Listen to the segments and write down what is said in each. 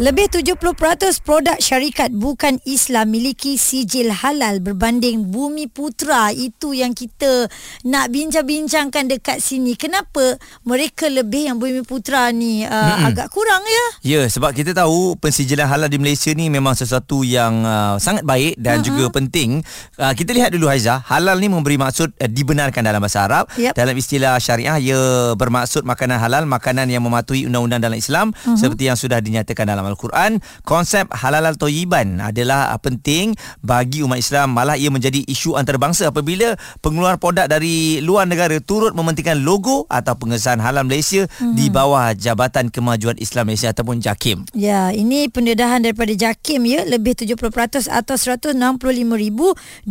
Lebih 70% produk syarikat bukan Islam miliki sijil halal berbanding Bumi Putra. Itu yang kita nak bincang-bincangkan dekat sini. Kenapa mereka lebih yang Bumi Putra ni agak kurang ya? Ya, sebab kita tahu pensijilan halal di Malaysia ni memang sesuatu yang sangat baik dan juga penting. Kita lihat dulu Haiza, halal ni memberi maksud dibenarkan dalam bahasa Arab. Yep. Dalam istilah syariah, ia bermaksud makanan halal, makanan yang mematuhi undang-undang dalam Islam seperti yang sudah dinyatakan dalam Al-Quran. Konsep halalan toyiban adalah penting bagi umat Islam. Malah ia menjadi isu antarabangsa apabila pengeluar produk dari luar negara turut mementingkan logo atau pengesahan halal Malaysia di bawah Jabatan Kemajuan Islam Malaysia ataupun JAKIM. Ya, ini pendedahan daripada JAKIM ya, lebih 70% atau 165,026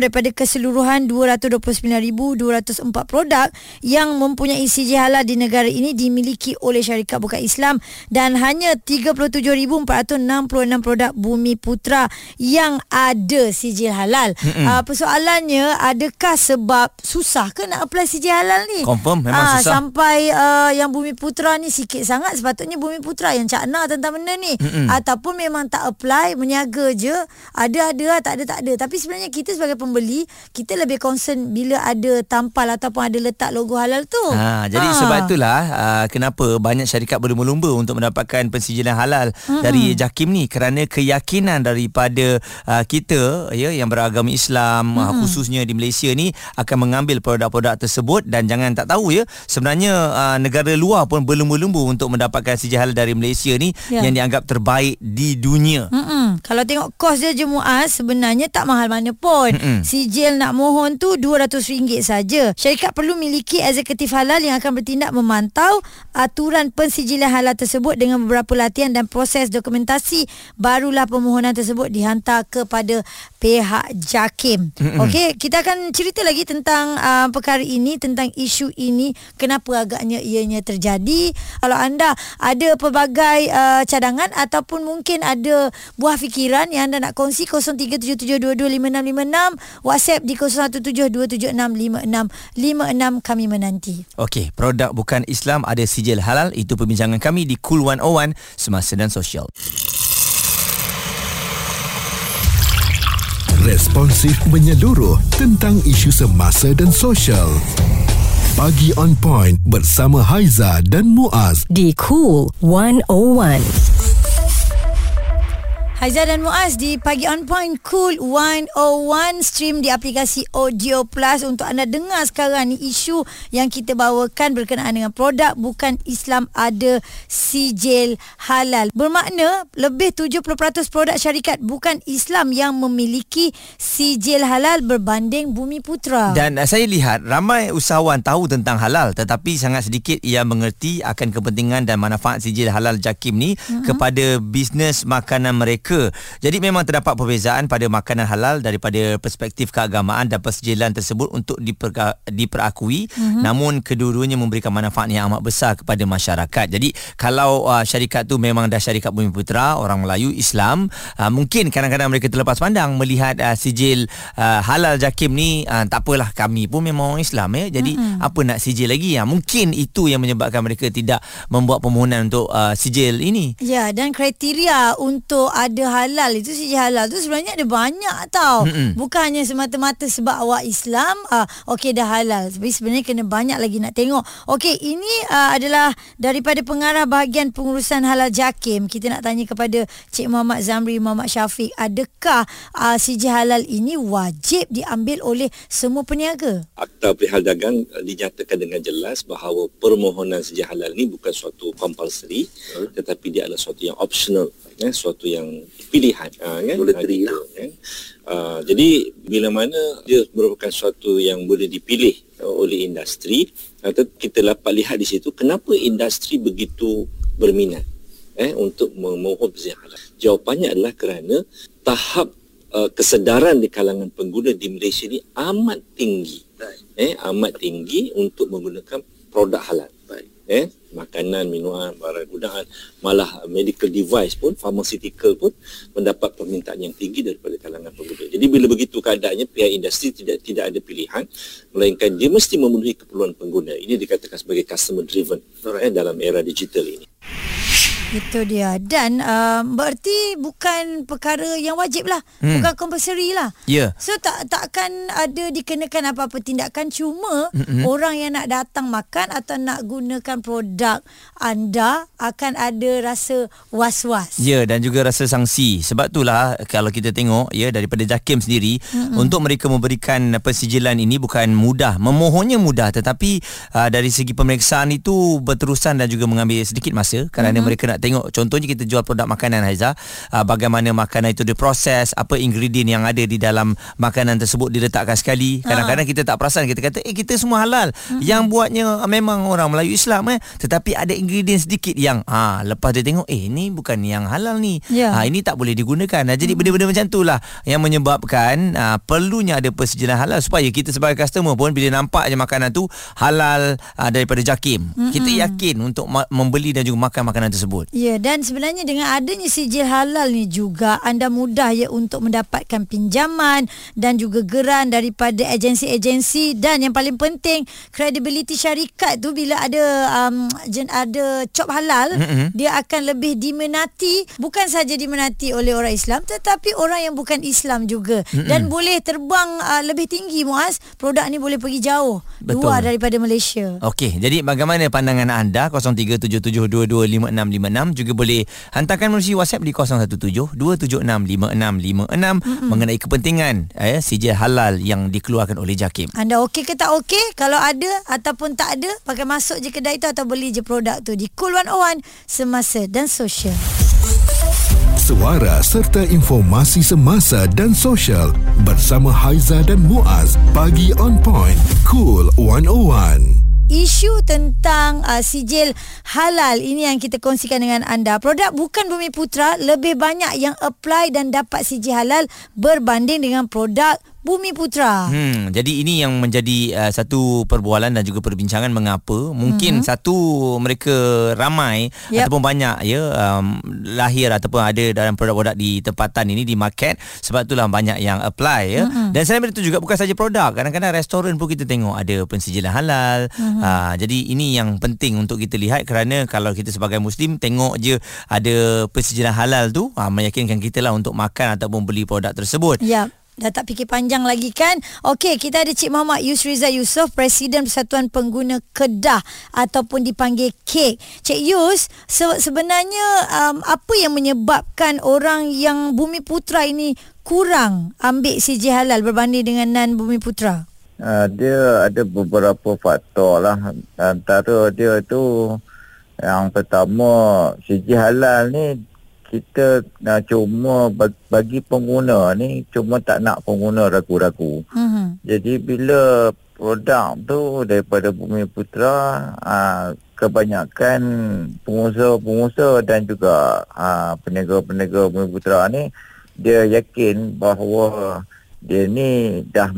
daripada keseluruhan 229,204 produk yang mempunyai sijil halal di negara ini dimiliki oleh syarikat bukan Islam, dan hanya 37,466 produk Bumi Putra yang ada sijil halal. Persoalannya, adakah sebab susah ke nak apply sijil halal ni? Confirm memang susah. Sampai yang Bumi Putra ni sikit sangat. Sepatutnya Bumi Putra yang cakna tentang benda ni. Ataupun memang tak apply, meniaga je. Ada-ada, tak ada. Tapi sebenarnya kita sebagai pembeli, kita lebih concern bila ada tampal ataupun ada letak logo halal tu. Jadi sebab itulah kenapa banyak syarikat berlumba-lumba untuk mendapatkan pensijilan halal dari JAKIM ni, kerana keyakinan daripada kita ya, yang beragama Islam khususnya di Malaysia ni akan mengambil produk-produk tersebut. Dan jangan tak tahu ya, sebenarnya negara luar pun berlumba-lumba untuk mendapatkan sijil halal dari Malaysia ni yang dianggap terbaik di dunia. Kalau tengok kos dia je Muaz, sebenarnya tak mahal mana pun. Sijil nak mohon tu RM200 saja. Syarikat perlu miliki eksekutif halal yang akan bertindak memantau aturan pensijilan halal tersebut dengan beberapa latihan dan proses dokumentasi, barulah permohonan tersebut dihantar kepada pihak JAKIM. Okey, kita akan cerita lagi tentang perkara ini, tentang isu ini, kenapa agaknya ianya terjadi. Kalau anda ada pelbagai cadangan ataupun mungkin ada buah fikiran yang anda nak kongsi, 0377225656, WhatsApp di 0172765656, kami menanti. Okey, produk bukan Islam ada sijil halal, itu perbincangan kami di Cool 101 Semasa dan Sosial. Responsif menyeluruh tentang isu semasa dan sosial. Pagi on point bersama Haiza dan Muaz di Cool 101. Haiza dan Muaz di Pagi On Point Cool 101. Stream di aplikasi Audio Plus untuk anda dengar sekarang ni isu yang kita bawakan berkenaan dengan produk bukan Islam ada sijil halal. Bermakna lebih 70% produk syarikat bukan Islam yang memiliki sijil halal berbanding Bumi Putra. Dan saya lihat ramai usahawan tahu tentang halal, tetapi sangat sedikit yang mengerti akan kepentingan dan manfaat sijil halal JAKIM ni kepada bisnes makanan mereka. Jadi memang terdapat perbezaan pada makanan halal daripada perspektif keagamaan dan persijilan tersebut untuk diperakui. Namun kedua-duanya memberikan manfaat yang amat besar kepada masyarakat. Jadi kalau syarikat tu memang dah syarikat Bumi Putra, orang Melayu, Islam, mungkin kadang-kadang mereka terlepas pandang melihat sijil halal JAKIM ni, tak apalah, kami pun memang orang Islam ya. Jadi apa nak sijil lagi? Mungkin itu yang menyebabkan mereka tidak membuat permohonan untuk sijil ini. Ya, dan kriteria untuk halal itu, sijil halal tu sebenarnya ada banyak tau. Bukan hanya semata-mata sebab awak Islam, okey dah halal. Tapi sebenarnya kena banyak lagi nak tengok. Okey, ini adalah daripada pengarah bahagian pengurusan halal JAKIM. Kita nak tanya kepada Cik Muhammad Zamri Muhammad Syafiq, adakah sijil halal ini wajib diambil oleh semua peniaga? Akta Perihal Dagang dinyatakan dengan jelas bahawa permohonan sijil halal ini bukan suatu compulsory, tetapi dia adalah suatu yang optional, suatu yang pilihan, kan? Voluntary lah, kan? Jadi bila mana dia merupakan suatu yang boleh dipilih oleh industri, kita dapat lihat di situ kenapa industri begitu berminat untuk memohon sijil halal. Jawapannya adalah kerana tahap kesedaran di kalangan pengguna di Malaysia ini amat tinggi, amat tinggi untuk menggunakan produk halal. makanan, minuman, barang godaan, malah medical device pun, pharmaceutical pun mendapat permintaan yang tinggi daripada kalangan pengguna. Jadi bila begitu keadaannya, pihak industri tidak ada pilihan melainkan dia mesti memenuhi keperluan pengguna. Ini dikatakan sebagai customer driven dalam era digital ini. Itu dia. Dan berarti bukan perkara yang wajib lah. Bukan compulsory lah. Yeah. So takkan ada dikenakan apa-apa tindakan. Cuma orang yang nak datang makan atau nak gunakan produk anda akan ada rasa was-was. Ya, yeah, dan juga rasa sangsi. Sebab itulah kalau kita tengok daripada JAKIM sendiri, untuk mereka memberikan pensijilan ini bukan mudah. Memohonnya mudah, tetapi dari segi pemeriksaan itu berterusan dan juga mengambil sedikit masa kerana mereka nak tengok, contohnya kita jual produk makanan, Haiza, bagaimana makanan itu diproses, apa ingredient yang ada di dalam makanan tersebut diletakkan sekali. Kadang-kadang kita tak perasan, kita kata kita semua halal, yang buatnya memang orang Melayu Islam, tetapi ada ingredient sedikit yang lepas dia tengok ini bukan yang halal ni, ini tak boleh digunakan. Jadi benda-benda macam itulah yang menyebabkan perlunya ada persijilan halal supaya kita sebagai customer pun bila nampak je makanan tu halal daripada JAKIM, kita yakin untuk membeli dan juga makan makanan tersebut. Ya, dan sebenarnya dengan adanya sijil halal ni juga anda mudah untuk mendapatkan pinjaman dan juga geran daripada agensi-agensi, dan yang paling penting kredibiliti syarikat tu bila ada cop halal, dia akan lebih diminati, bukan saja diminati oleh orang Islam tetapi orang yang bukan Islam juga, dan boleh terbang lebih tinggi, Muaz. Produk ni boleh pergi jauh. Betul. Luar daripada Malaysia. Okey, jadi bagaimana pandangan anda? 0377225656. Juga boleh hantarkan melalui WhatsApp di 0172765656 mengenai kepentingan sijil halal yang dikeluarkan oleh JAKIM. Anda okey ke tak okey? Kalau ada ataupun tak ada, pakai masuk je kedai tu atau beli je produk tu di Cool 101 semasa dan sosial. Suara serta informasi semasa dan sosial bersama Haiza dan Muaz, Pagi On Point, Cool 101. Isu tentang sijil halal ini yang kita kongsikan dengan anda. Produk bukan Bumi Putra lebih banyak yang apply dan dapat sijil halal berbanding dengan produk Bumi Putra. Jadi ini yang menjadi satu perbualan dan juga perbincangan, mengapa mungkin satu mereka ramai ataupun banyak lahir ataupun ada dalam produk-produk di tempatan ini, di market. Sebab itulah banyak yang apply Dan selain itu juga bukan saja produk, kadang-kadang restoran pun kita tengok ada pensijilan halal. Jadi ini yang penting untuk kita lihat, kerana kalau kita sebagai Muslim tengok je ada pensijilan halal tu, meyakinkan kita lah untuk makan ataupun beli produk tersebut. Dah tak fikir panjang lagi kan. Okey, kita ada Cik Muhammad Yusrizal Yusof, Presiden Persatuan Pengguna Kedah ataupun dipanggil KEK. Cik Yus, sebenarnya apa yang menyebabkan orang yang Bumi Putra ini kurang ambil sijil halal berbanding dengan non Bumi Putra? Dia ada beberapa faktor lah. Antara dia tu, yang pertama, sijil halal ni kita cuma bagi pengguna ni, cuma tak nak pengguna ragu-ragu. Jadi bila produk tu daripada Bumi Putra, kebanyakan pengusaha-pengusaha dan juga peniaga-peniaga Bumi Putra ni, dia yakin bahawa dia ni dah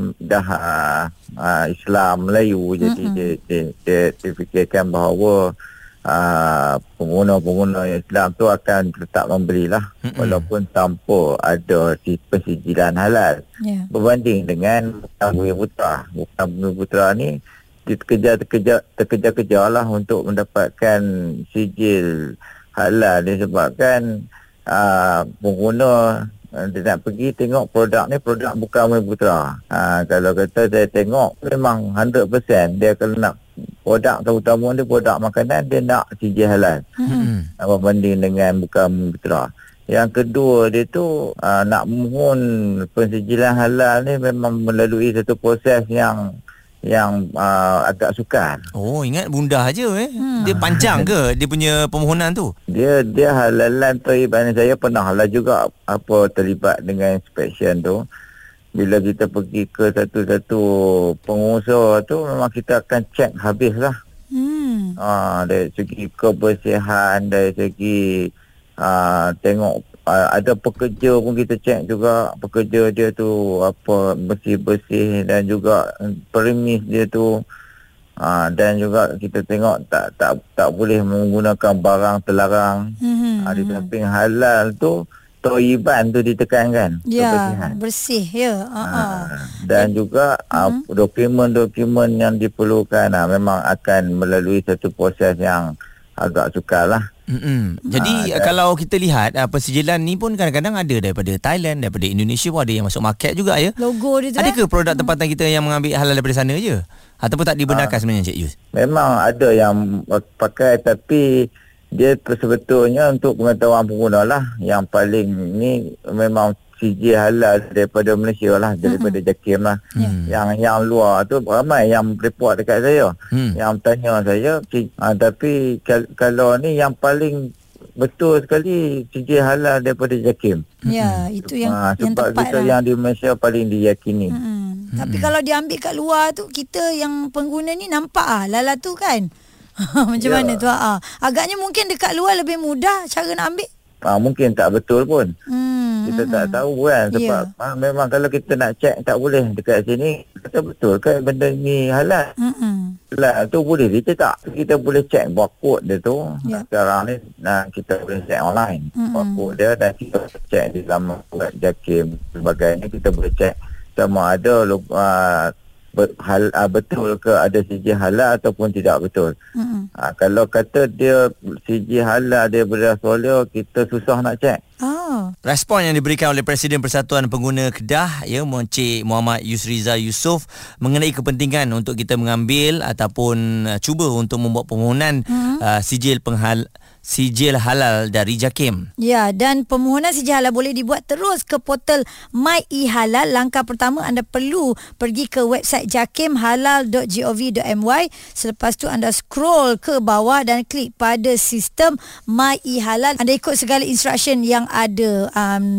Islam Melayu. Jadi dia fikirkan bahawa pengguna-pengguna Islam tu akan tetap membelilah walaupun tanpa ada pensijilan halal. Berbanding dengan Bumi Putra. Bumi Putra ni terkejar-kejarlah untuk mendapatkan sijil halal, disebabkan pengguna dia nak pergi tengok produk ni, produk bukan Bumi Putra. Kalau kata saya tengok memang 100% dia akan nak produk, terutama dia produk makanan, dia nak sijil halal berbanding dengan bukan Putra. Yang kedua, dia tu nak mohon pensijilan halal ni memang melalui satu proses yang agak sukar. Oh, ingat bunda aja Dia panjang ke dia punya permohonan tu? Dia halalan tu, ibarat saya pernah lah juga terlibat dengan inspection tu. Bila kita pergi ke satu-satu pengusaha tu, memang kita akan cek habis lah. Dari segi kebersihan, dari segi tengok ada pekerja pun kita cek juga. Pekerja dia tu bersih-bersih, dan juga premis dia tu Dan juga kita tengok tak boleh menggunakan barang terlarang. Di samping halal tu, toiban tu ditekankan. Ya, bersih ya. Dan juga dokumen-dokumen yang diperlukan memang akan melalui satu proses yang agak sukarlah. Jadi kalau kita lihat persijilan ni pun kadang-kadang ada daripada Thailand, daripada Indonesia pun ada yang masuk market juga ya. Logo dia tu. Adakah produk tempatan kita yang mengambil halal daripada sana je? Ataupun tak dibenarkan sebenarnya Cik Yus? Memang ada yang pakai tapi dia sebetulnya untuk pengetahuan pengguna lah. Yang paling ni memang sijil halal daripada Malaysia lah, daripada JAKIM lah. Yang luar tu ramai yang report dekat saya, yang tanya saya. Tapi kalau ni yang paling betul sekali sijil halal daripada JAKIM. Ya, itu yang tepat. Sebab kita yang di Malaysia paling diyakini. Tapi kalau diambil kat luar tu, kita yang pengguna ni nampak lala tu kan. Macam mana tu? Agaknya mungkin dekat luar lebih mudah cara nak ambil. Mungkin tak betul pun. Kita tak tahu kan. Sebab memang kalau kita nak cek tak boleh dekat sini. Kata betul kan benda ni halal? Halal tu boleh kita tak? Kita boleh cek barcode dia tu. Sekarang ni kita boleh cek online. Barcode dia dan kita cek di dalam web JAKIM sebagainya. Kita boleh cek sama ada betul ke ada sijil halal ataupun tidak betul. Kalau kata dia sijil halal dia berasal, kita susah nak cek. Respon yang diberikan oleh Presiden Persatuan Pengguna Kedah ya, Encik Muhammad Yusrizal Yusof mengenai kepentingan untuk kita mengambil ataupun cuba untuk membuat permohonan sijil halal dari JAKIM. Ya, dan permohonan sijil halal boleh dibuat terus ke portal My e-halal. Langkah pertama anda perlu pergi ke website jakimhalal.gov.my. Selepas tu anda scroll ke bawah dan klik pada sistem My e-halal. Anda ikut segala instruction yang ada,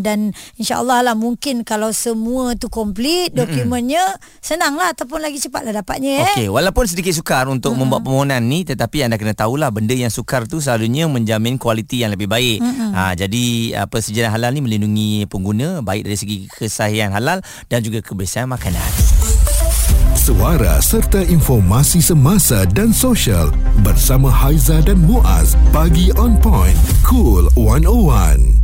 dan insyaAllah lah mungkin kalau semua tu complete dokumennya, senang lah ataupun lagi cepat lah dapatnya. Okey, walaupun sedikit sukar untuk membuat permohonan ni, tetapi anda kena tahulah benda yang sukar tu selalunya menjamin kualiti yang lebih baik. Jadi persijilan halal ni melindungi pengguna baik dari segi kesahihan halal dan juga kebersihan makanan. Suara serta informasi semasa dan sosial bersama Haiza dan Muaz. Pagi on point Cool 101.